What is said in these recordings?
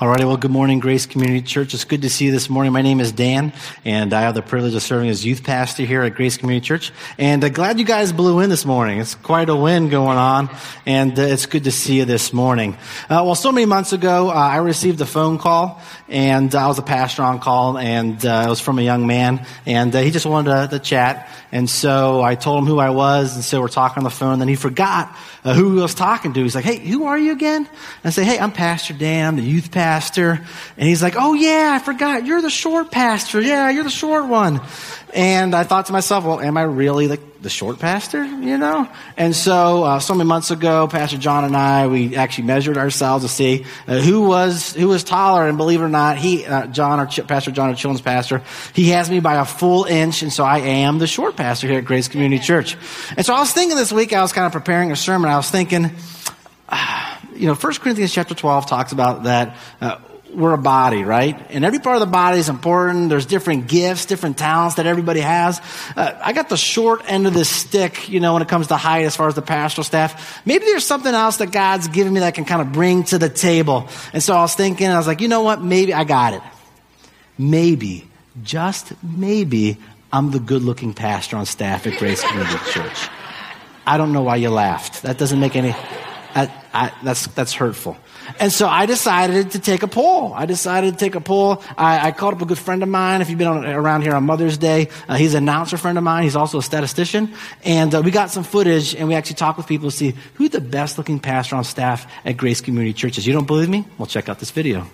Alrighty, well, good morning, Grace Community Church. It's good to see you this morning. My name is Dan, and I have the privilege of serving as youth pastor here at Grace Community Church. And glad you guys blew in this morning. It's quite a wind going on, and it's good to see you this morning. Well, so many months ago, I received a phone call, and I was a pastor on call, and it was from a young man, and he just wanted to chat. And so I told him who I was, and so we're talking on the phone, and then he forgot who he was talking to. He's like, "Hey, who are you again?" And I say, "Hey, I'm Pastor Dan, the youth pastor." And he's like, "Oh yeah, I forgot. You're the short pastor. Yeah, you're the short one." And I thought to myself, well, am I really the short pastor, you know? And so, so many months ago, Pastor John and I, we actually measured ourselves to see who was taller. And believe it or not, Pastor John, our children's pastor, he has me by a full inch. And so I am the short pastor here at Grace Community Church. And so I was thinking this week, I was kind of preparing a sermon. I was thinking, you know, First Corinthians chapter 12 talks about that we're a body, right? And every part of the body is important. There's different gifts, different talents that everybody has. I got the short end of the stick, you know, when it comes to height as far as the pastoral staff. Maybe there's something else that God's given me that I can kind of bring to the table. And so I was thinking, I was like, you know what? Maybe I got it. Maybe, just maybe, I'm the good-looking pastor on staff at Grace Community Church. I don't know why you laughed. That doesn't make any... That's hurtful. And so I decided to take a poll. I called up a good friend of mine. If you've been around here on Mother's Day, he's an announcer friend of mine. He's also a statistician. And we got some footage, and we actually talked with people to see who the best-looking pastor on staff at Grace Community Church is. You don't believe me? Well, check out this video.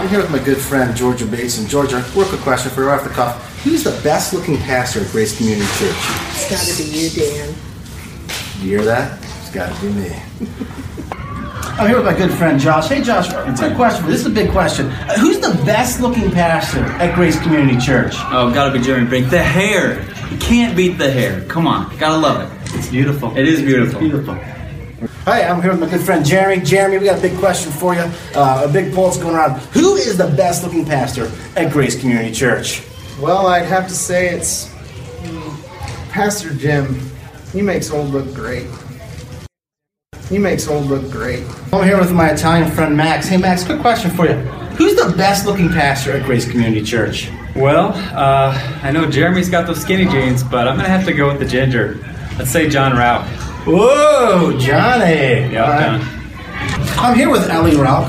I'm here with my good friend, Georgia Bates. And Georgia, real quick question for you right off the cuff. Who's the best-looking pastor at Grace Community Church? It's got to be you, Dan. You hear that? It's got to be me. I'm here with my good friend, Josh. Hey, Josh, it's a quick question. This is a big question. Who's the best-looking pastor at Grace Community Church? Oh, got to be Jeremy Bink. The hair. You can't beat the hair. Come on. Got to love it. It's beautiful. It is beautiful. It's beautiful. Hi, I'm here with my good friend Jeremy. Jeremy, we got a big question for you. A big poll that's going around. Who is the best-looking pastor at Grace Community Church? Well, I'd have to say it's Pastor Jim. He makes old look great. I'm here with my Italian friend Max. Hey, Max, quick question for you. Who's the best-looking pastor at Grace Community Church? Well, I know Jeremy's got those skinny jeans, but I'm going to have to go with the ginger. Let's say John Rao. Whoa, Johnny. Yeah, I'm here with Ellie Ralk.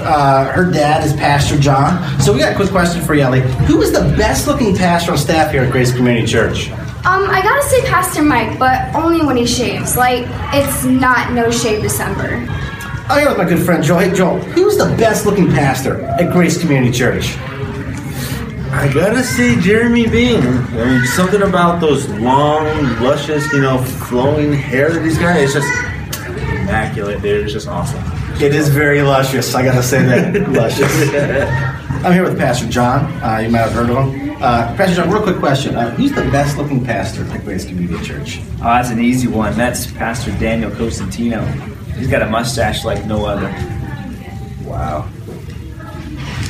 Her dad is Pastor John. So we got a quick question for you, Ellie. Who is the best-looking pastor on staff here at Grace Community Church? I gotta say Pastor Mike, but only when he shaves. Like, it's not No Shave December. I'm here with my good friend Joel. Hey, Joel, who's the best-looking pastor at Grace Community Church? I gotta say Jeremy Bean. I mean, something about those long, luscious, you know, flowing hair of these guys. It's just immaculate, dude. It's just awesome. It is very luscious. I gotta say that. Luscious. I'm here with Pastor John. You might have heard of him. Pastor John, real quick question. Who's the best-looking pastor at Grace Community Church? Oh, that's an easy one. That's Pastor Daniel Cosentino. He's got a mustache like no other. Wow.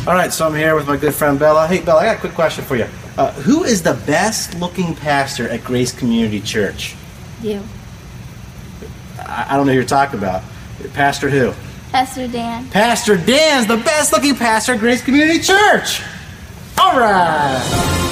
All right, so I'm here with my good friend Bella. Hey, Bella, I got a quick question for you. Who is the best-looking pastor at Grace Community Church? You. I don't know who you're talking about. Pastor who? Pastor Dan. Pastor Dan's the best-looking pastor at Grace Community Church. All right.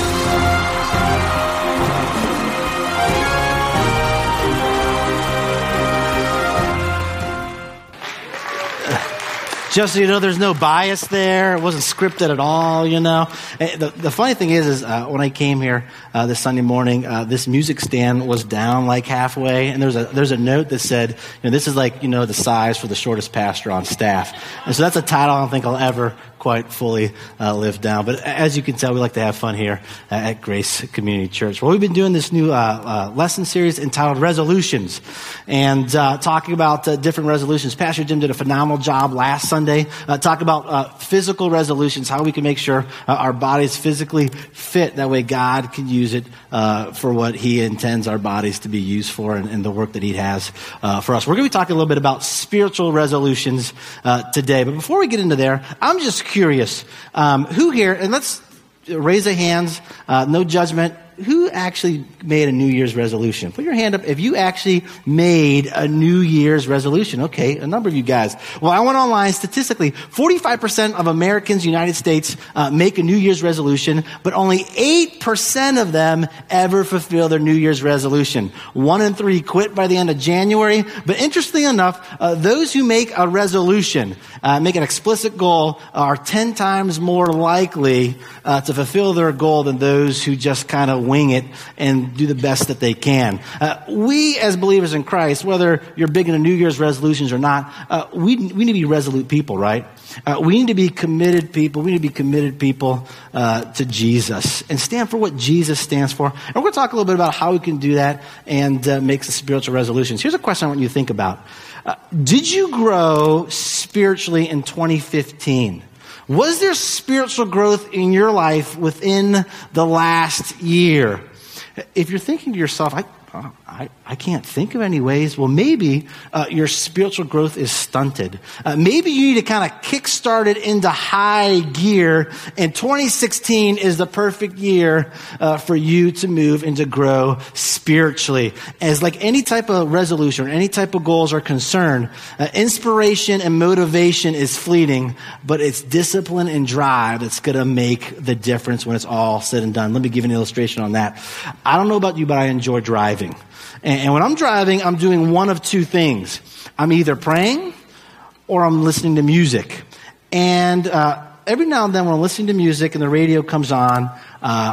Just so you know, there's no bias there. It wasn't scripted at all, you know. The funny thing is when I came here this Sunday morning, this music stand was down like halfway, and there's a note that said, you know, this is like, you know, the size for the shortest pastor on staff. And so that's a title I don't think I'll ever quite fully live down. But as you can tell, we like to have fun here at Grace Community Church. Well, we've been doing this new lesson series entitled Resolutions, and talking about different resolutions. Pastor Jim did a phenomenal job last Sunday talking about physical resolutions, how we can make sure our body is physically fit. That way God can use it for what he intends our bodies to be used for, and the work that he has for us. We're going to be talking a little bit about spiritual resolutions today. But before we get into there, I'm just curious, who here, and let's raise the hands, no judgment, who actually made a New Year's resolution? Put your hand up if you actually made a New Year's resolution. Okay, a number of you guys. Well, I went online. Statistically, 45% of Americans in the United States make a New Year's resolution, but only 8% of them ever fulfill their New Year's resolution. 1 in 3 quit by the end of January. But interestingly enough, those who make a resolution, make an explicit goal, are 10 times more likely to fulfill their goal than those who just kind of wing it and do the best that they can. We as believers in Christ, whether you're big into New Year's resolutions or not, we need to be resolute people, right? We need to be committed people. We need to be committed people to Jesus and stand for what Jesus stands for. And we're going to talk a little bit about how we can do that and make some spiritual resolutions. Here's a question I want you to think about. Did you grow spiritually in 2015? Was there spiritual growth in your life within the last year? If you're thinking to yourself, I can't think of any ways. Well, maybe your spiritual growth is stunted. Maybe you need to kind of kickstart it into high gear, and 2016 is the perfect year for you to move and to grow spiritually. As like any type of resolution or any type of goals are concerned, inspiration and motivation is fleeting, but it's discipline and drive that's going to make the difference when it's all said and done. Let me give you an illustration on that. I don't know about you, but I enjoy driving. And when I'm driving, I'm doing one of two things. I'm either praying or I'm listening to music. And every now and then when I'm listening to music and the radio comes on,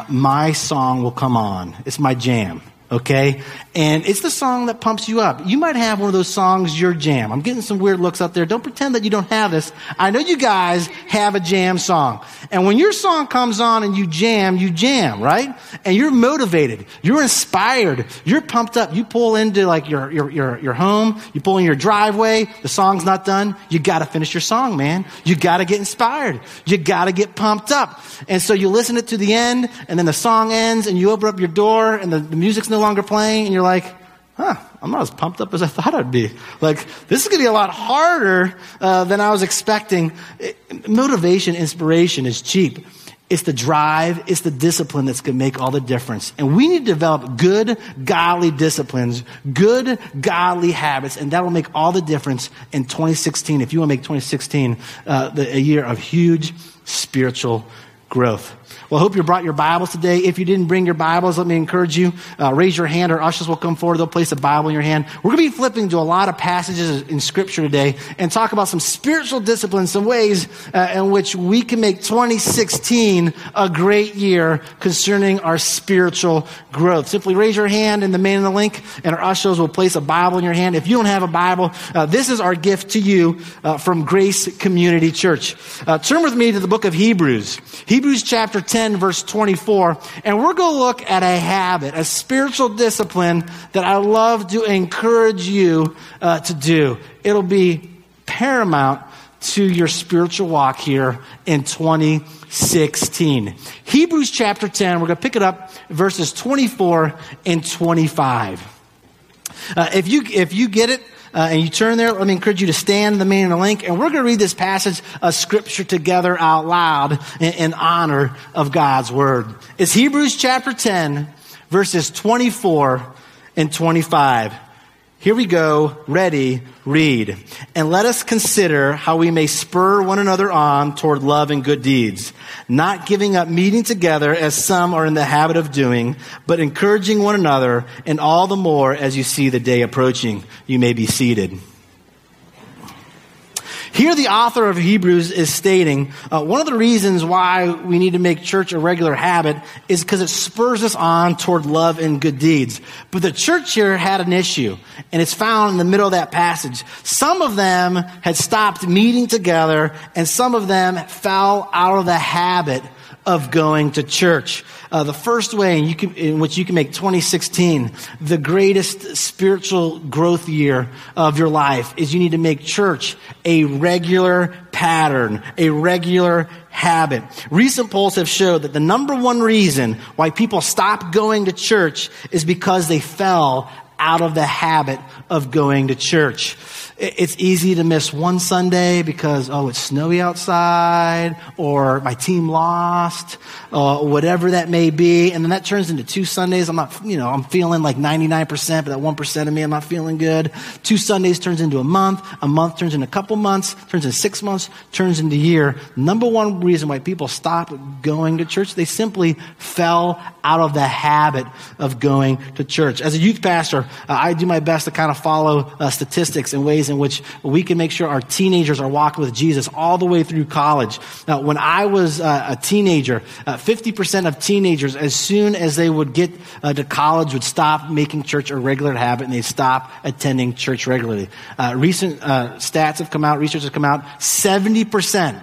my song will come on. It's my jam, okay? And it's the song that pumps you up. You might have one of those songs, your jam. I'm getting some weird looks out there. Don't pretend that you don't have this. I know you guys have a jam song. And when your song comes on and you jam, right? And you're motivated. You're inspired. You're pumped up. You pull into like your home. You pull in your driveway. The song's not done. You got to finish your song, man. You got to get inspired. You got to get pumped up. And so you listen it to the end, and then the song ends, and you open up your door, and the music's no longer playing, and you're like, huh, I'm not as pumped up as I thought I'd be. Like, this is going to be a lot harder than I was expecting. Motivation, inspiration is cheap. It's the drive, it's the discipline that's going to make all the difference. And we need to develop good, godly disciplines, good, godly habits, and that will make all the difference in 2016. If you want to make 2016 a year of huge spiritual growth. Well, I hope you brought your Bibles today. If you didn't bring your Bibles, let me encourage you. Raise your hand. Our ushers will come forward. They'll place a Bible in your hand. We're going to be flipping to a lot of passages in Scripture today and talk about some spiritual disciplines, some ways in which we can make 2016 a great year concerning our spiritual growth. Simply raise your hand in the man in the link, and our ushers will place a Bible in your hand. If you don't have a Bible, this is our gift to you from Grace Community Church. Turn with me to the book of Hebrews. Hebrews chapter 10, verse 24, and we're going to look at a habit, a spiritual discipline that I love to encourage you to do. It'll be paramount to your spiritual walk here in 2016. Hebrews chapter 10, we're going to pick it up, verses 24 and 25. If you get it, and you turn there, let me encourage you to stand in the man in the link, and we're going to read this passage of Scripture together out loud in honor of God's Word. It's Hebrews chapter 10, verses 24 and 25. Here we go, ready, read. And let us consider how we may spur one another on toward love and good deeds, not giving up meeting together as some are in the habit of doing, but encouraging one another, and all the more as you see the day approaching. You may be seated. Here the author of Hebrews is stating one of the reasons why we need to make church a regular habit is because it spurs us on toward love and good deeds. But the church here had an issue, and it's found in the middle of that passage. Some of them had stopped meeting together, and some of them fell out of the habit of going to church. The first way in which you can make 2016 the greatest spiritual growth year of your life is you need to make church a regular pattern, a regular habit. Recent polls have showed that the number one reason why people stop going to church is because they fell out of the habit of going to church. It's easy to miss one Sunday because, oh, it's snowy outside, or my team lost, whatever that may be. And then that turns into two Sundays. I'm not, you know, I'm feeling like 99%, but that 1% of me, I'm not feeling good. Two Sundays turns into a month turns into a couple months, turns into 6 months, turns into a year. Number one reason why people stopped going to church, they simply fell out of the habit of going to church. As a youth pastor, I do my best to kind of follow statistics and ways in which we can make sure our teenagers are walking with Jesus all the way through college. Now, when I was a teenager, 50% of teenagers, as soon as they would get to college, would stop making church a regular habit, and they'd stop attending church regularly. Recent stats have come out, research has come out, 70%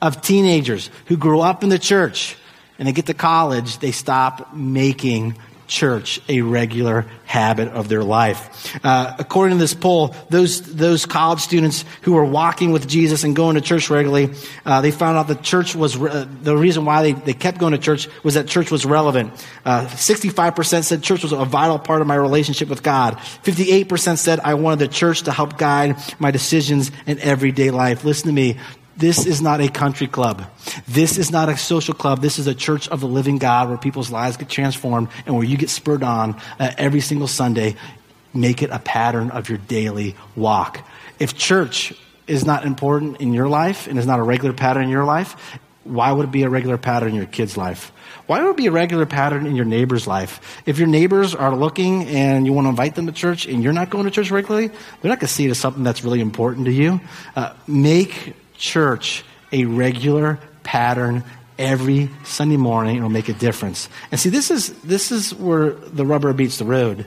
of teenagers who grew up in the church and they get to college, they stop making church a regular habit of their life. According to this poll, those college students who were walking with Jesus and going to church regularly, they found out that church was the reason why they kept going to church was that church was relevant. 65% said church was a vital part of my relationship with God. 58% said I wanted the church to help guide my decisions in everyday life. Listen to me. This is not a country club. This is not a social club. This is a church of the living God where people's lives get transformed and where you get spurred on every single Sunday. Make it a pattern of your daily walk. If church is not important in your life and is not a regular pattern in your life, why would it be a regular pattern in your kid's life? Why would it be a regular pattern in your neighbor's life? If your neighbors are looking and you want to invite them to church and you're not going to church regularly, they're not going to see it as something that's really important to you. Make church a regular pattern every Sunday morning. It'll make a difference. And see, this is where the rubber meets the road.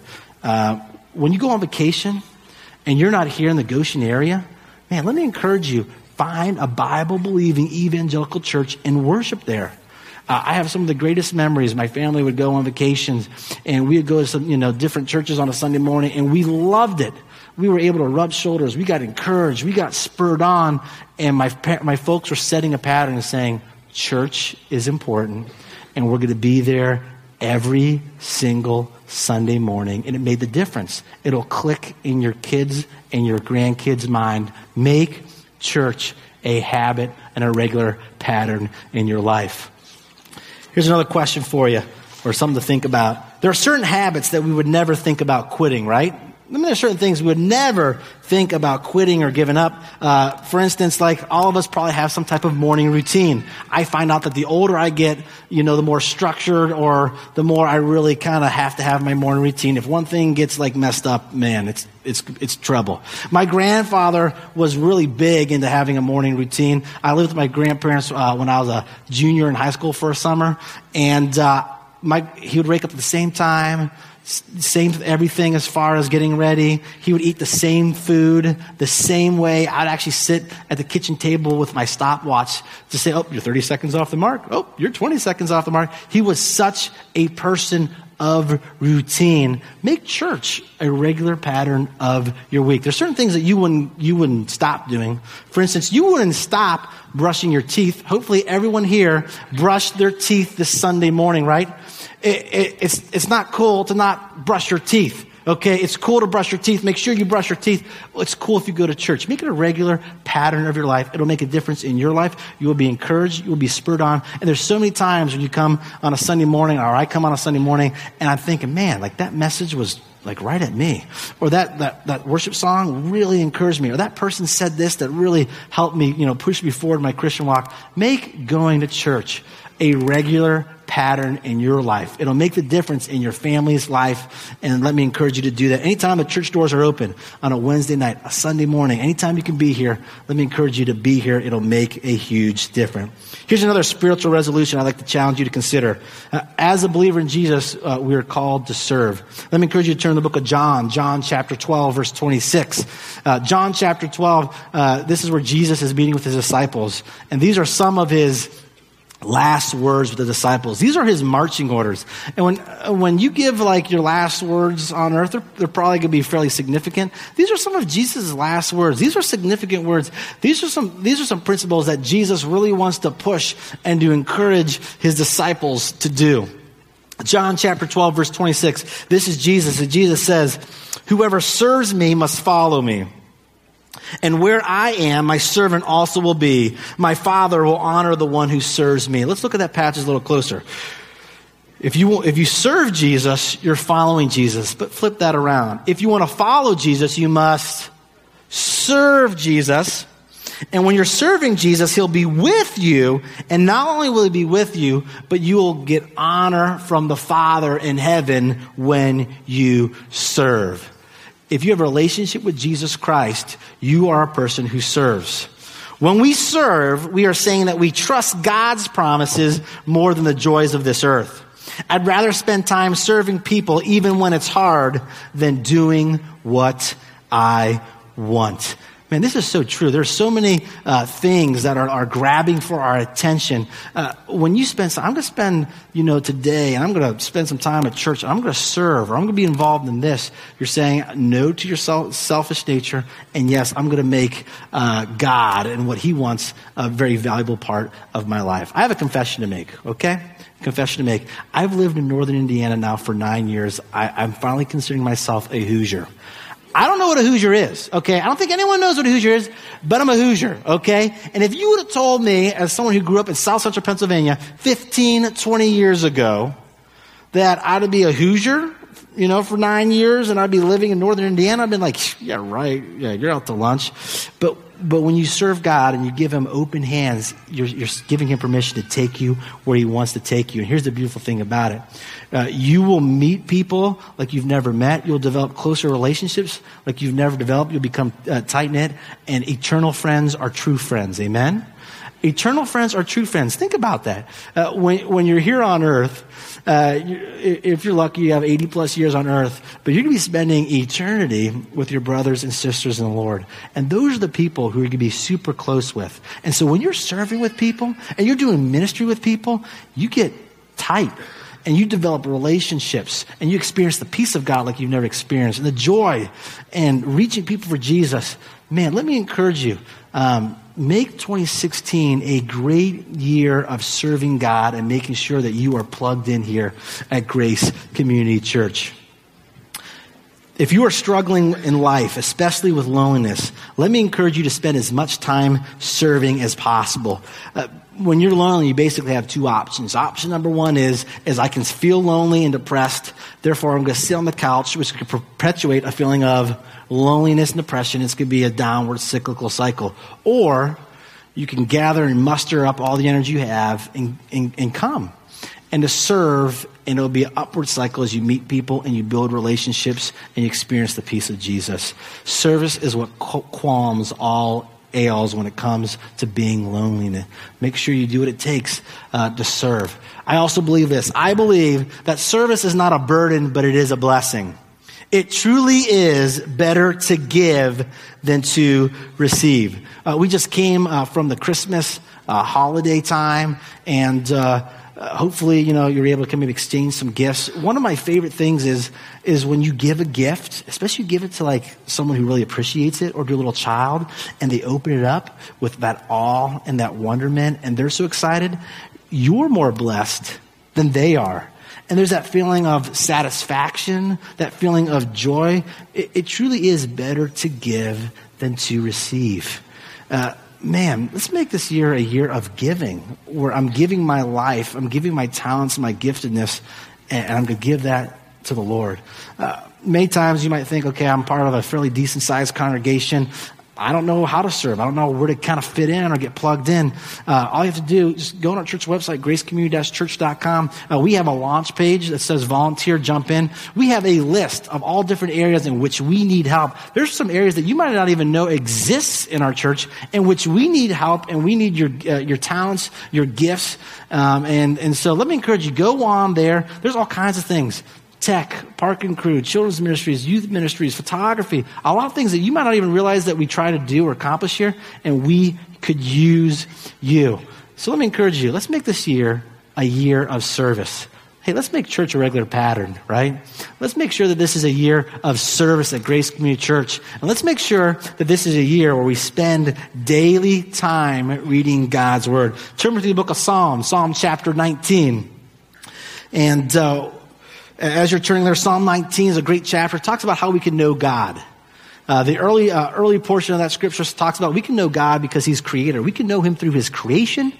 When you go on vacation and you're not here in the Goshen area, man, let me encourage you, find a Bible-believing evangelical church and worship there. I have some of the greatest memories. My family would go on vacations and we would go to some, different churches on a Sunday morning, and we loved it. We were able to rub shoulders. We got encouraged. We got spurred on. And my folks were setting a pattern and saying, church is important. And we're going to be there every single Sunday morning. And it made the difference. It'll click in your kids' and your grandkids' mind. Make church a habit and a regular pattern in your life. Here's another question for you, or something to think about. There are certain habits that we would never think about quitting, right? I mean, there's certain things we would never think about quitting or giving up. For instance, like all of us probably have some type of morning routine. I find out that the older I get, the more structured or the more I really kind of have to have my morning routine. If one thing gets like messed up, man, it's trouble. My grandfather was really big into having a morning routine. I lived with my grandparents when I was a junior in high school for a summer, and he would wake up at the same time. Same everything as far as getting ready. He would eat the same food the same way. I'd actually sit at the kitchen table with my stopwatch to say, oh, you're 30 seconds off the mark. Oh, you're 20 seconds off the mark. He was such a person of routine. Make church a regular pattern of your week. There's certain things that you wouldn't stop doing. For instance, you wouldn't stop brushing your teeth. Hopefully everyone here brushed their teeth this Sunday morning, right? It's not cool to not brush your teeth, okay? It's cool to brush your teeth. Make sure you brush your teeth. It's cool if you go to church. Make it a regular pattern of your life. It'll make a difference in your life. You will be encouraged. You will be spurred on. And there's so many times when you come on a Sunday morning, or I come on a Sunday morning, and I'm thinking, man, like that message was like right at me, or that worship song really encouraged me, or that person said this that really helped me, push me forward in my Christian walk. Make going to church a regular pattern in your life. It'll make the difference in your family's life, and let me encourage you to do that. Anytime the church doors are open on a Wednesday night, a Sunday morning, anytime you can be here, let me encourage you to be here. It'll make a huge difference. Here's another spiritual resolution I'd like to challenge you to consider. As a believer in Jesus, we are called to serve. Let me encourage you to turn to the book of John, John chapter 12, verse 26. John chapter 12, this is where Jesus is meeting with his disciples, and these are some of his last words with the disciples. These are his marching orders. And when you give like your last words on earth, they're probably going to be fairly significant. These are some of Jesus' last words. These are significant words. These are some principles that Jesus really wants to push and to encourage his disciples to do. John chapter 12, verse 26. This is Jesus. And Jesus says, "Whoever serves me must follow me. And where I am, my servant also will be. My Father will honor the one who serves me. Let's look at that passage a little closer. If you serve Jesus, you're following Jesus. But flip that around. If you want to follow Jesus, you must serve Jesus. And when you're serving Jesus, he'll be with you. And not only will he be with you, but you will get honor from the Father in heaven when you serve. If you have a relationship with Jesus Christ, you are a person who serves. When we serve, we are saying that we trust God's promises more than the joys of this earth. I'd rather spend time serving people even when it's hard than doing what I want. Man, this is so true. There's so many things that are grabbing for our attention. When you spend some, I'm going to spend, today, and I'm going to spend some time at church, and I'm going to serve, or I'm going to be involved in this. You're saying no to your selfish nature, and yes, I'm going to make God and what he wants a very valuable part of my life. I have a confession to make, okay? I've lived in northern Indiana now for 9 years. I'm finally considering myself a Hoosier. I don't know what a Hoosier is, okay? I don't think anyone knows what a Hoosier is, but I'm a Hoosier, okay? And if you would have told me, as someone who grew up in South Central Pennsylvania 15, 20 years ago, that I'd be a Hoosier, for 9 years, and I'd be living in northern Indiana, I'd been like, yeah, right, yeah, you're out to lunch. But when you serve God and you give him open hands, you're giving him permission to take you where he wants to take you. And here's the beautiful thing about it. You will meet people like you've never met. You'll develop closer relationships like you've never developed. You'll become tight-knit. And eternal friends are true friends. Amen? Eternal friends are true friends. Think about that. When you're here on earth, if you're lucky, you have 80 plus years on earth, but you're going to be spending eternity with your brothers and sisters in the Lord. And those are the people who you're going to be super close with. And so when you're serving with people and you're doing ministry with people, you get tight and you develop relationships and you experience the peace of God like you've never experienced and the joy and reaching people for Jesus. Man, let me encourage you. Make 2016 a great year of serving God and making sure that you are plugged in here at Grace Community Church. If you are struggling in life, especially with loneliness, let me encourage you to spend as much time serving as possible. When you're lonely, you basically have two options. Option number one is I can feel lonely and depressed, therefore I'm going to sit on the couch, which could perpetuate a feeling of loneliness and depression. It's going to be a downward cyclical cycle. Or you can gather and muster up all the energy you have and come and to serve, and it'll be an upward cycle as you meet people and you build relationships and you experience the peace of Jesus. Service is what qualms all ails when it comes to being lonely. Make sure you do what it takes to serve. I also believe this. I believe that service is not a burden, but it is a blessing. It truly is better to give than to receive. We just came from the Christmas holiday time, and hopefully, you're able to come and exchange some gifts. One of my favorite things is when you give a gift, especially give it to someone who really appreciates it or to a little child, and they open it up with that awe and that wonderment, and they're so excited. You're more blessed than they are. And there's that feeling of satisfaction, that feeling of joy. It truly is better to give than to receive. Man, let's make this year a year of giving, where I'm giving my life, I'm giving my talents, my giftedness, and I'm going to give that to the Lord. Many times you might think, okay, I'm part of a fairly decent-sized congregation. I don't know how to serve. I don't know where to kind of fit in or get plugged in. All you have to do is just go on our church website, gracecommunity-church.com. We have a launch page that says volunteer, jump in. We have a list of all different areas in which we need help. There's some areas that you might not even know exists in our church in which we need help and we need your talents, your gifts. And so let me encourage you, go on there. There's all kinds of things. Tech, park and crew, children's ministries, youth ministries, photography, a lot of things that you might not even realize that we try to do or accomplish here, and we could use you. So let me encourage you, let's make this year a year of service. Hey, let's make church a regular pattern, right? Let's make sure that this is a year of service at Grace Community Church. And let's make sure that this is a year where we spend daily time reading God's Word. Turn with me to the book of Psalms, Psalm chapter 19. And as you're turning there, Psalm 19 is a great chapter. It talks about how we can know God. The early portion of that scripture talks about we can know God because he's creator. We can know him through his creation.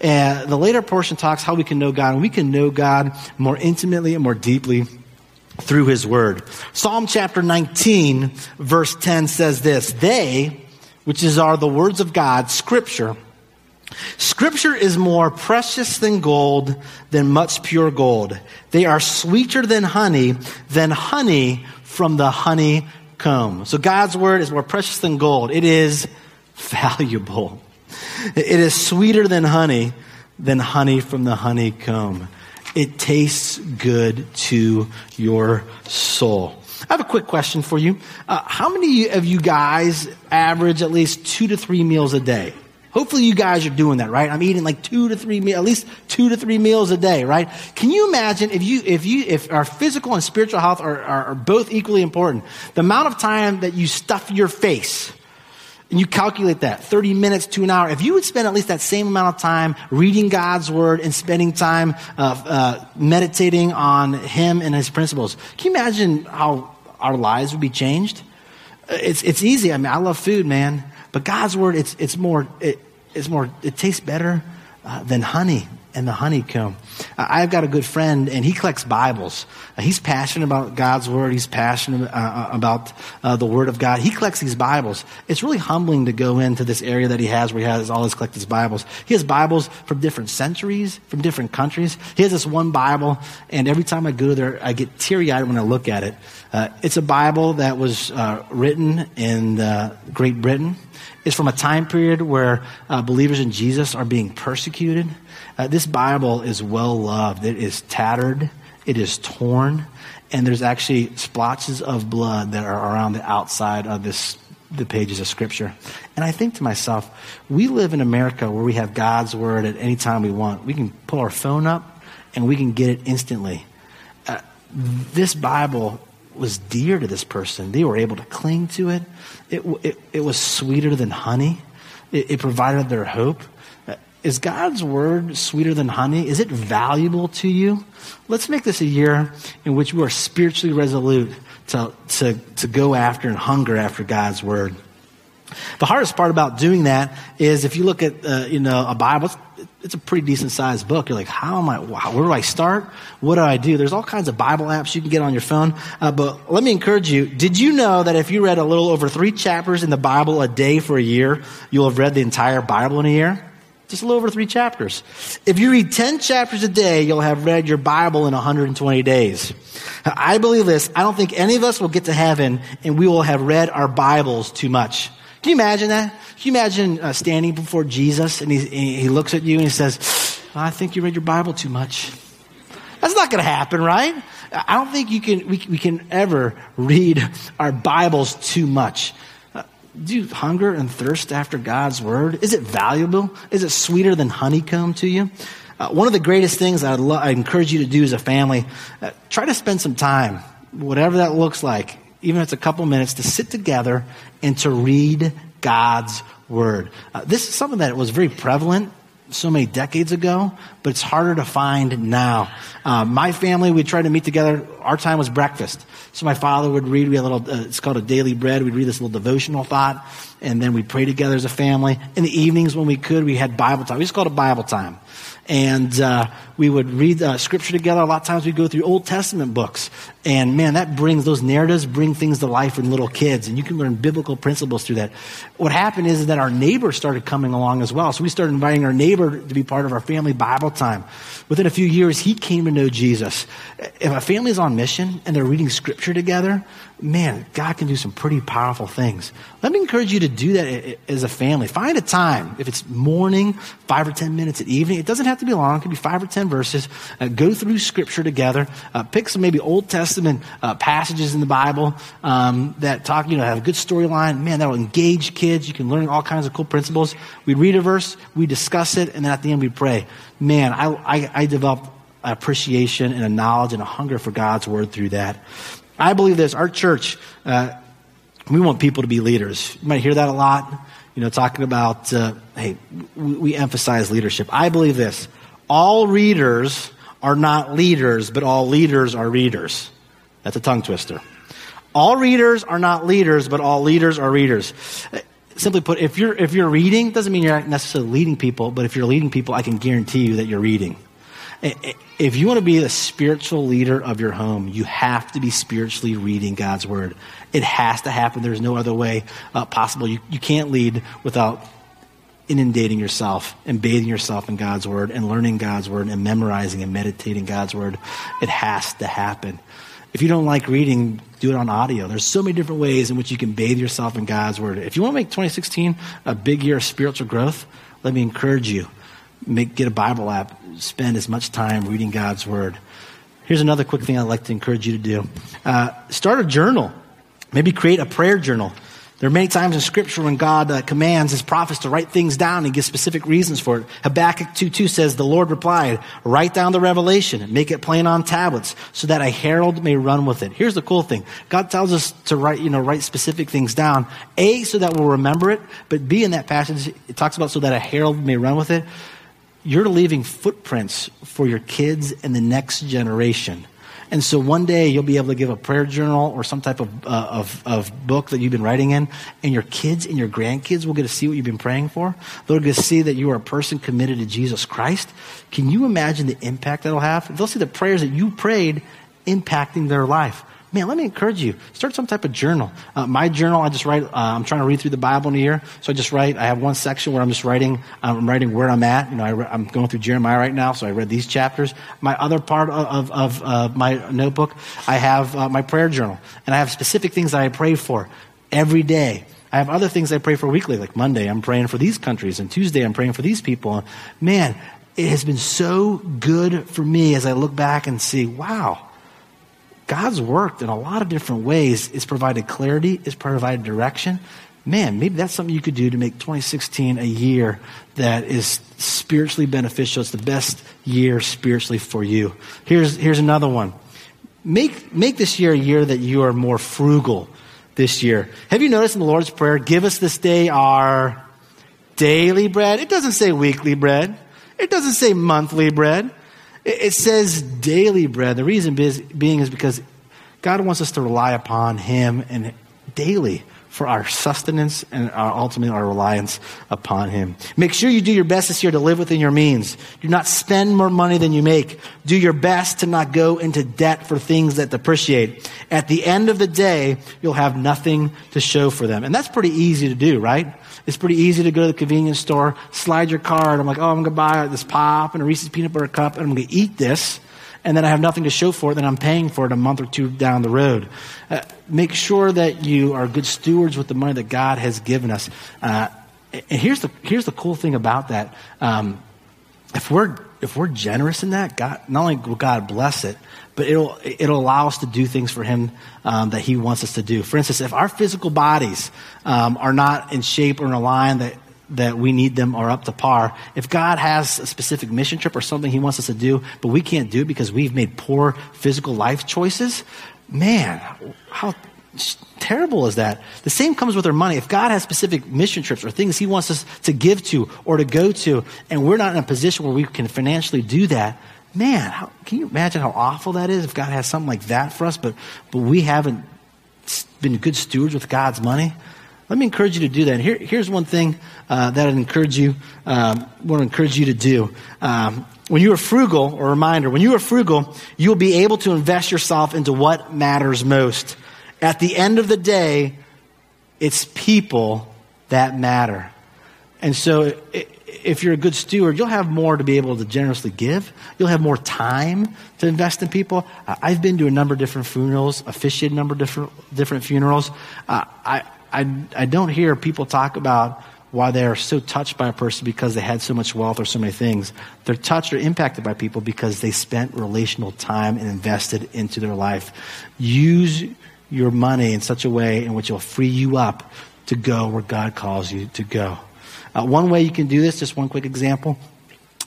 And the later portion talks how we can know God, and we can know God more intimately and more deeply through his word. Psalm chapter 19, verse 10 says this: they, which is are the words of God, scripture. Scripture is more precious than gold, than much pure gold. They are sweeter than honey from the honeycomb. So God's word is more precious than gold. It is valuable. It is sweeter than honey from the honeycomb. It tastes good to your soul. I have a quick question for you. How many of you guys average at least 2 to 3 meals a day? Hopefully you guys are doing that, right? I'm eating like 2 to 3 meals, at least 2 to 3 meals a day, right? Can you imagine if our physical and spiritual health are both equally important? The amount of time that you stuff your face, and you calculate that, 30 minutes to an hour. If you would spend at least that same amount of time reading God's word and spending time meditating on him and his principles, can you imagine how our lives would be changed? It's easy. I mean, I love food, man. But God's word, it tastes better than honey and the honeycomb. I've got a good friend, and he collects Bibles. He's passionate about God's word. He's passionate about the word of God. He collects these Bibles. It's really humbling to go into this area that he has, where he has all his collected Bibles. He has Bibles from different centuries, from different countries. He has this one Bible, and every time I go there, I get teary-eyed when I look at it. It's a Bible that was written in Great Britain. It's from a time period where believers in Jesus are being persecuted. This Bible is well-loved. It is tattered. It is torn. And there's actually splotches of blood that are around the outside of the pages of Scripture. And I think to myself, we live in America where we have God's Word at any time we want. We can pull our phone up, and we can get it instantly. This Bible was dear to this person. They were able to cling to it. It was sweeter than honey. It provided their hope. Is God's word sweeter than honey? Is it valuable to you? Let's make this a year in which we are spiritually resolute to go after and hunger after God's word. The hardest part about doing that is, if you look at a Bible, it's a pretty decent sized book. You're like, where do I start? What do I do? There's all kinds of Bible apps you can get on your phone. But let me encourage you. Did you know that if you read a little over 3 chapters in the Bible a day for a year, you'll have read the entire Bible in a year? Just a little over 3 chapters. If you read 10 chapters a day, you'll have read your Bible in 120 days. I believe this. I don't think any of us will get to heaven and we will have read our Bibles too much. Can you imagine that? Can you imagine standing before Jesus and he looks at you and he says, I think you read your Bible too much? That's not going to happen, right? I don't think we can ever read our Bibles too much. Do you hunger and thirst after God's word? Is it valuable? Is it sweeter than honeycomb to you? One of the greatest things I encourage you to do as a family, try to spend some time, whatever that looks like, even if it's a couple minutes, to sit together and to read God's word. This is something that was very prevalent so many decades ago, but it's harder to find now. My family, we tried to meet together. Our time was breakfast. So my father would read. We had a little, it's called a daily bread. We'd read this little devotional thought, and then we'd pray together as a family. In the evenings when we could, we had Bible time. We just called it Bible time. And we would read scripture together. A lot of times we'd go through Old Testament books. And man, those narratives bring things to life in little kids. And you can learn biblical principles through that. What happened is that our neighbors started coming along as well. So we started inviting our neighbor to be part of our family Bible time. Within a few years, he came to know Jesus. If a family is on mission and they're reading scripture together, man, God can do some pretty powerful things. Let me encourage you to do that as a family. Find a time. If it's morning, 5 or 10 minutes at evening, it doesn't have to be long. It could be 5 or 10 verses. Go through scripture together. Pick some maybe Old Testament passages in the Bible that talk, have a good storyline. Man, that'll engage kids. You can learn all kinds of cool principles. We read a verse, we discuss it, and then at the end we pray. Man, I developed an appreciation and a knowledge and a hunger for God's word through that. I believe this. Our church, we want people to be leaders. You might hear that a lot, talking about, we emphasize leadership. I believe this. All readers are not leaders, but all leaders are readers. That's a tongue twister. All readers are not leaders, but all leaders are readers. Simply put, if you're reading, doesn't mean you're not necessarily leading people, but if you're leading people, I can guarantee you that you're reading. If you want to be the spiritual leader of your home, you have to be spiritually reading God's word. It has to happen. There's no other way possible. You can't lead without inundating yourself and bathing yourself in God's word and learning God's word and memorizing and meditating God's word. It has to happen. If you don't like reading, do it on audio. There's so many different ways in which you can bathe yourself in God's word. If you want to make 2016 a big year of spiritual growth, let me encourage you. Get a Bible app. Spend as much time reading God's word. Here's another quick thing I'd like to encourage you to do. Start a journal. Maybe create a prayer journal. There are many times in Scripture when God commands his prophets to write things down and give specific reasons for it. Habakkuk 2:2 says, "The Lord replied, write down the revelation and make it plain on tablets so that a herald may run with it." Here's the cool thing. God tells us to write specific things down. A, so that we'll remember it. But B, in that passage, it talks about so that a herald may run with it. You're leaving footprints for your kids and the next generation. And so one day you'll be able to give a prayer journal or some type of book that you've been writing in, and your kids and your grandkids will get to see what you've been praying for. They'll get to see that you are a person committed to Jesus Christ. Can you imagine the impact that'll have? They'll see the prayers that you prayed impacting their life. Man, let me encourage you. Start some type of journal. My journal, I just write. I'm trying to read through the Bible in a year, so I just write. I have one section where I'm just writing. I'm writing where I'm at. I'm going through Jeremiah right now, so I read these chapters. My other part of my notebook, I have my prayer journal, and I have specific things that I pray for every day. I have other things I pray for weekly, like Monday I'm praying for these countries, and Tuesday I'm praying for these people. Man, it has been so good for me as I look back and see, wow. God's worked in a lot of different ways. It's provided clarity. It's provided direction. Man, maybe that's something you could do to make 2016 a year that is spiritually beneficial. It's the best year spiritually for you. Here's another one. Make this year a year that you are more frugal this year. Have you noticed in the Lord's Prayer, give us this day our daily bread? It doesn't say weekly bread. It doesn't say monthly bread. It says daily bread. The reason being is because God wants us to rely upon him and daily for our sustenance and ultimately our reliance upon him. Make sure you do your best this year to live within your means. Do not spend more money than you make. Do your best to not go into debt for things that depreciate. At the end of the day, you'll have nothing to show for them. And that's pretty easy to do, right? It's pretty easy to go to the convenience store, slide your card. I'm like, oh, I'm going to buy this pop and a Reese's peanut butter cup, and I'm going to eat this, and then I have nothing to show for it. Then I'm paying for it a month or two down the road. Make sure that you are good stewards with the money that God has given us. And here's the cool thing about that: if we're generous in that, God not only will God bless it, but it'll allow us to do things for him that he wants us to do. For instance, if our physical bodies are not in shape or in a line that we need them or up to par, if God has a specific mission trip or something he wants us to do, but we can't do it because we've made poor physical life choices, man, how terrible is that? The same comes with our money. If God has specific mission trips or things he wants us to give to or to go to, and we're not in a position where we can financially do that, man, can you imagine how awful that is if God has something like that for us, but we haven't been good stewards with God's money? Let me encourage you to do that. And here's one thing that I'd encourage you, want to encourage you to do. When you are frugal, or a reminder, when you are frugal, you'll be able to invest yourself into what matters most. At the end of the day, it's people that matter. And so if you're a good steward, you'll have more to be able to generously give. You'll have more time to invest in people. I've been to a number of different funerals, officiated a number of different funerals. I don't hear people talk about why they are so touched by a person because they had so much wealth or so many things. They're touched or impacted by people because they spent relational time and invested into their life. Use your money in such a way in which it will free you up to go where God calls you to go. One way you can do this, just one quick example.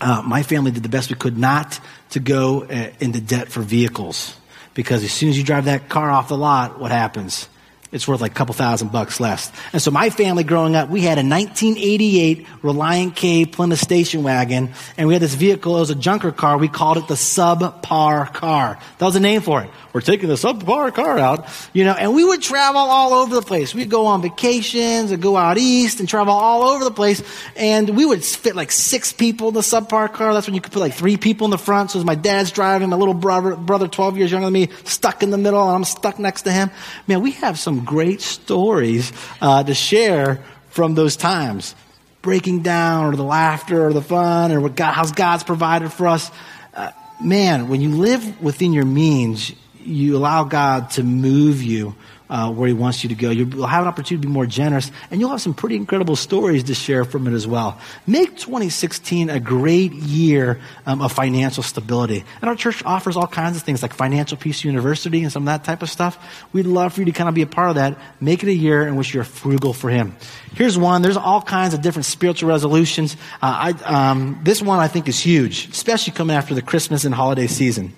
My family did the best we could not to go into debt for vehicles, because as soon as you drive that car off the lot, what happens? it's worth like a couple $1,000 less. And so my family growing up, we had a 1988 Reliant K Plymouth station wagon, and we had this vehicle. It was a junker car. We called it the subpar car. That was the name for it. We're taking the subpar car out, you know, and we would travel all over the place. We'd go on vacations and go out east and travel all over the place, and we would fit like 6 people in the subpar car. That's when you could put like 3 people in the front. So it was my dad's driving, my little brother 12 years younger than me, stuck in the middle, and I'm stuck next to him. Man, we have some great stories to share from those times. Breaking down, or the laughter, or the fun, or what God, how God's provided for us. Man, when you live within your means, you allow God to move you where he wants you to go. You'll have an opportunity to be more generous, and you'll have some pretty incredible stories to share from it as well. Make 2016 a great year of financial stability. And our church offers all kinds of things like Financial Peace University and some of that type of stuff. We'd love for you to kind of be a part of that. Make it a year in which you're frugal for him. Here's one. There's all kinds of different spiritual resolutions. This one I think is huge, especially coming after the Christmas and holiday season.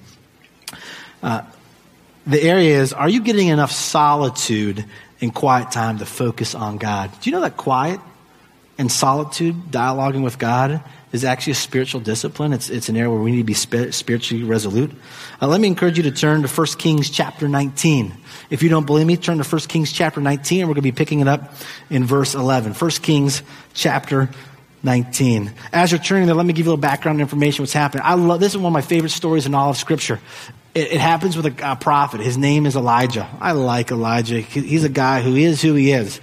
The area is, are you getting enough solitude and quiet time to focus on God? Do you know that quiet and solitude, dialoguing with God, is actually a spiritual discipline? It's an area where we need to be spiritually resolute. Let me encourage you to turn to First Kings chapter 19. If you don't believe me, turn to First Kings chapter 19, and we're going to be picking it up in verse 11. First Kings chapter 19. As you're turning there, let me give you a little background information what's happening. This is one of my favorite stories in all of Scripture. It happens with a prophet. His name is Elijah. I like Elijah. He's a guy who is who he is.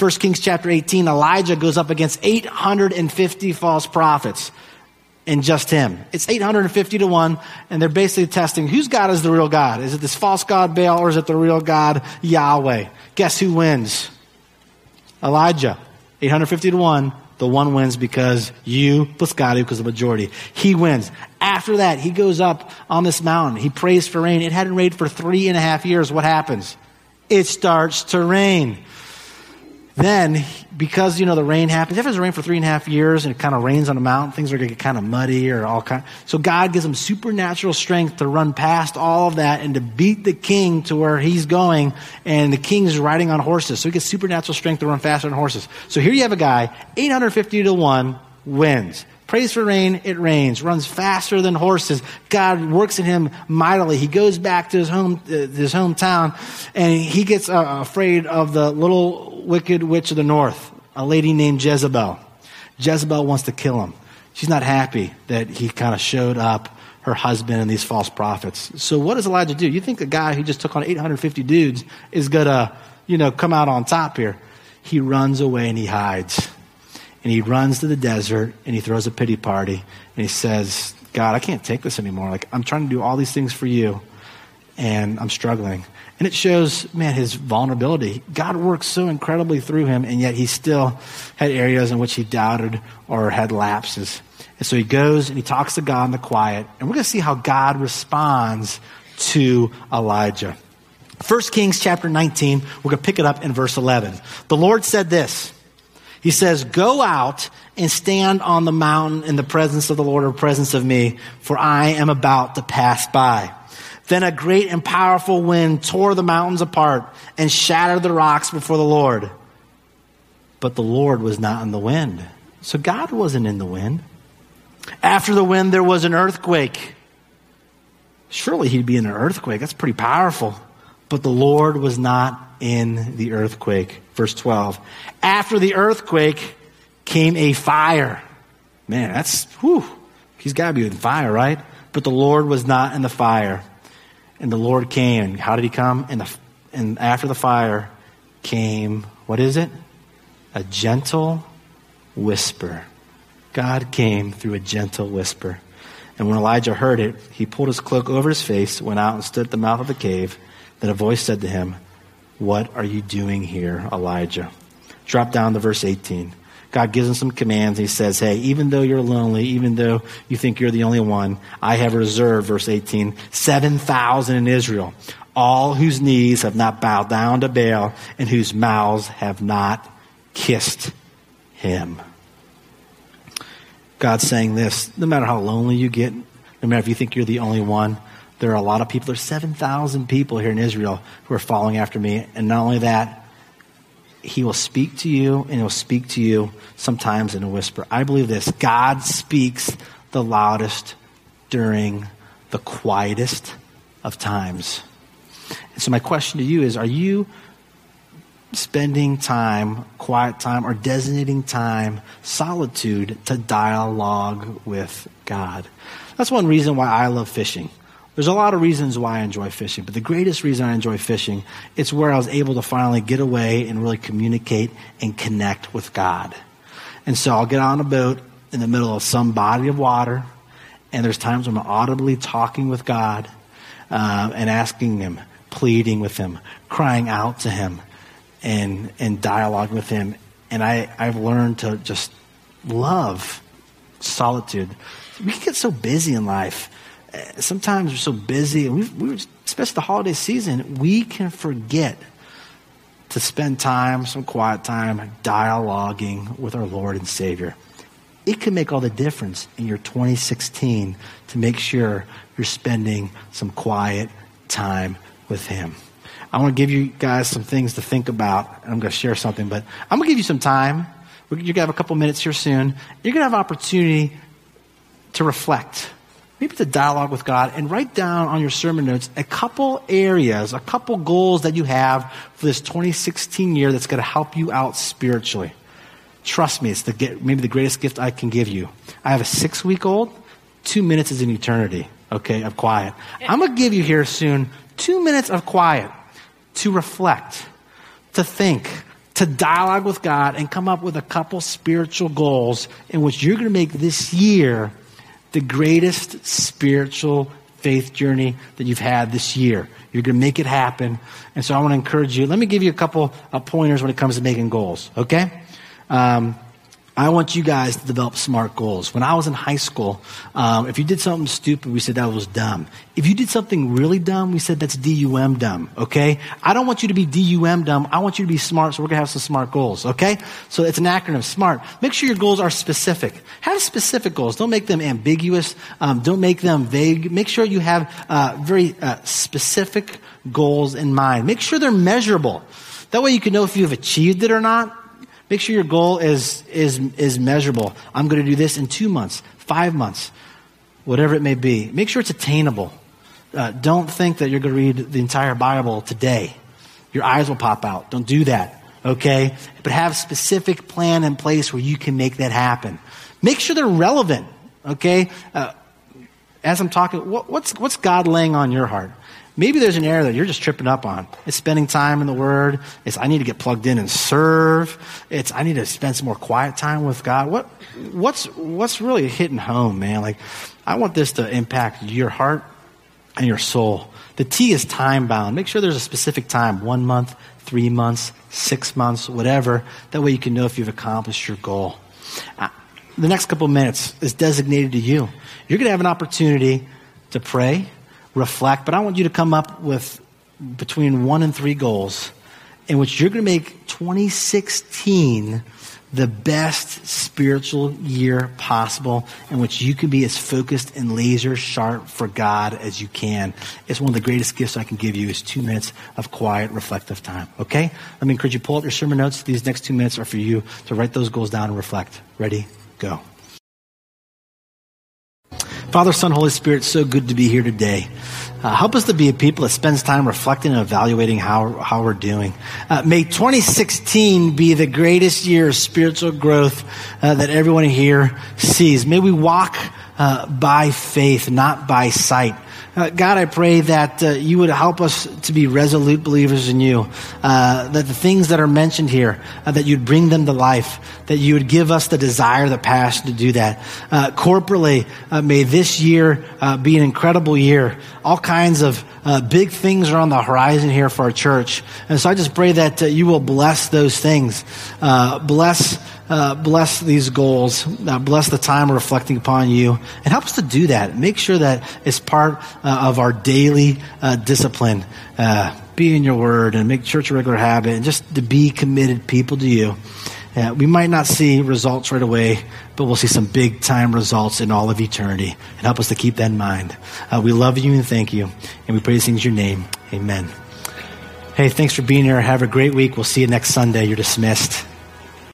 1 Kings chapter 18, Elijah goes up against 850 false prophets and just him. It's 850-1, and they're basically testing whose God is the real God. Is it this false god Baal, or is it the real God Yahweh? Guess who wins? Elijah, 850-1. The one wins because you plus God, because the majority. He wins. After that, he goes up on this mountain. He prays for rain. It hadn't rained for 3.5 years. What happens? It starts to rain. Then, because, the rain happens, if it's rained for 3.5 years and it kind of rains on a mountain, things are going to get kind of muddy or all kind. So God gives him supernatural strength to run past all of that and to beat the king to where he's going, and the king's riding on horses. So he gets supernatural strength to run faster than horses. So here you have a guy, 850-1, wins. Prays for rain, it rains. Runs faster than horses. God works in him mightily. He goes back to his hometown, and he gets afraid of the little wicked witch of the north, a lady named Jezebel. Jezebel wants to kill him. She's not happy that he kind of showed up, her husband and these false prophets. So what does Elijah do? You think the guy who just took on 850 dudes is going to, come out on top here? He runs away and he hides. And he runs to the desert, and he throws a pity party, and he says, God, I can't take this anymore. Like, I'm trying to do all these things for you, and I'm struggling. And it shows, man, his vulnerability. God works so incredibly through him, and yet he still had areas in which he doubted or had lapses. And so he goes, and he talks to God in the quiet, and we're going to see how God responds to Elijah. 1 Kings chapter 19, we're going to pick it up in verse 11. The Lord said this. He says, go out and stand on the mountain in the presence of the Lord, or presence of me, for I am about to pass by. Then a great and powerful wind tore the mountains apart and shattered the rocks before the Lord. But the Lord was not in the wind. So God wasn't in the wind. After the wind, there was an earthquake. Surely he'd be in an earthquake. That's pretty powerful. But the Lord was not in the earthquake. Verse 12. After the earthquake came a fire. Man, he's got to be in fire, right? But the Lord was not in the fire. And the Lord came. How did he come? And after the fire came, what is it? A gentle whisper. God came through a gentle whisper. And when Elijah heard it, he pulled his cloak over his face, went out and stood at the mouth of the cave. Then a voice said to him, what are you doing here, Elijah? Drop down to verse 18. God gives him some commands. He says, hey, even though you're lonely, even though you think you're the only one, I have reserved, verse 18, 7,000 in Israel, all whose knees have not bowed down to Baal and whose mouths have not kissed him. God's saying this, no matter how lonely you get, no matter if you think you're the only one, There are a lot of people. There's 7,000 people here in Israel who are following after me. And not only that, he will speak to you, and he'll speak to you sometimes in a whisper. I believe this. God speaks the loudest during the quietest of times. And so my question to you is, are you spending time, quiet time, or designating time, solitude, to dialogue with God? That's one reason why I love fishing. There's a lot of reasons why I enjoy fishing, but the greatest reason I enjoy fishing, it's where I was able to finally get away and really communicate and connect with God. And so I'll get on a boat in the middle of some body of water, and there's times when I'm audibly talking with God and asking him, pleading with him, crying out to him, and dialogue with him. And I've learned to just love solitude. We can get so busy in life. Sometimes we're so busy, and especially the holiday season, we can forget to spend time, some quiet time, dialoguing with our Lord and Savior. It can make all the difference in your 2016 to make sure you're spending some quiet time with him. I want to give you guys some things to think about, and I'm going to share something, but I'm going to give you some time. You're going to have a couple minutes here soon. You're going to have an opportunity to reflect, maybe to dialogue with God, and write down on your sermon notes a couple areas, a couple goals that you have for this 2016 year that's going to help you out spiritually. Trust me, it's maybe the greatest gift I can give you. I have a 6-week-old. 2 minutes is an eternity, okay, of quiet. I'm going to give you here soon 2 minutes of quiet to reflect, to think, to dialogue with God, and come up with a couple spiritual goals in which you're going to make this year the greatest spiritual faith journey that you've had this year. You're going to make it happen. And so I want to encourage you. Let me give you a couple of pointers when it comes to making goals, okay? I want you guys to develop SMART goals. When I was in high school, if you did something stupid, we said that was dumb. If you did something really dumb, we said that's D-U-M dumb, okay? I don't want you to be D-U-M dumb. I want you to be smart, so we're going to have some SMART goals, okay? So it's an acronym, SMART. Make sure your goals are specific. Have specific goals. Don't make them ambiguous. Don't make them vague. Make sure you have very specific goals in mind. Make sure they're measurable. That way you can know if you've achieved it or not. Make sure your goal is measurable. I'm going to do this in 2 months, 5 months, whatever it may be. Make sure it's attainable. Don't think that you're going to read the entire Bible today. Your eyes will pop out. Don't do that, okay? But have a specific plan in place where you can make that happen. Make sure they're relevant, okay? As I'm talking, what's God laying on your heart? Maybe there's an area that you're just tripping up on. It's spending time in the Word. It's I need to get plugged in and serve. It's I need to spend some more quiet time with God. What's really hitting home, man? Like, I want this to impact your heart and your soul. The T is time bound. Make sure there's a specific time, 1 month, 3 months, 6 months, whatever. That way you can know if you've accomplished your goal. The next couple minutes is designated to you. You're going to have an opportunity to pray, reflect, but I want you to come up with between 1 and 3 goals in which you're going to make 2016 the best spiritual year possible, in which you can be as focused and laser sharp for God as you can. It's one of the greatest gifts I can give you is 2 minutes of quiet, reflective time, okay? Let me encourage you, pull out your sermon notes. These next 2 minutes are for you to write those goals down and reflect. Ready? Go. Father, Son, Holy Spirit, so good to be here today. Help us to be a people that spends time reflecting and evaluating how we're doing. May 2016 be the greatest year of spiritual growth that everyone here sees. May we walk by faith, not by sight. God, I pray that you would help us to be resolute believers in you, that the things that are mentioned here, that you'd bring them to life, that you would give us the desire, the passion to do that. Corporately, may this year be an incredible year. All kinds of big things are on the horizon here for our church. And so I just pray that you will bless those things. Bless these goals. Bless the time of reflecting upon you, and help us to do that. Make sure that it's part of our daily discipline. Be in your word and make church a regular habit, and just to be committed people to you. Yeah, we might not see results right away, but we'll see some big time results in all of eternity. And help us to keep that in mind. We love you and thank you. And we praise things in your name. Amen. Hey, thanks for being here. Have a great week. We'll see you next Sunday. You're dismissed.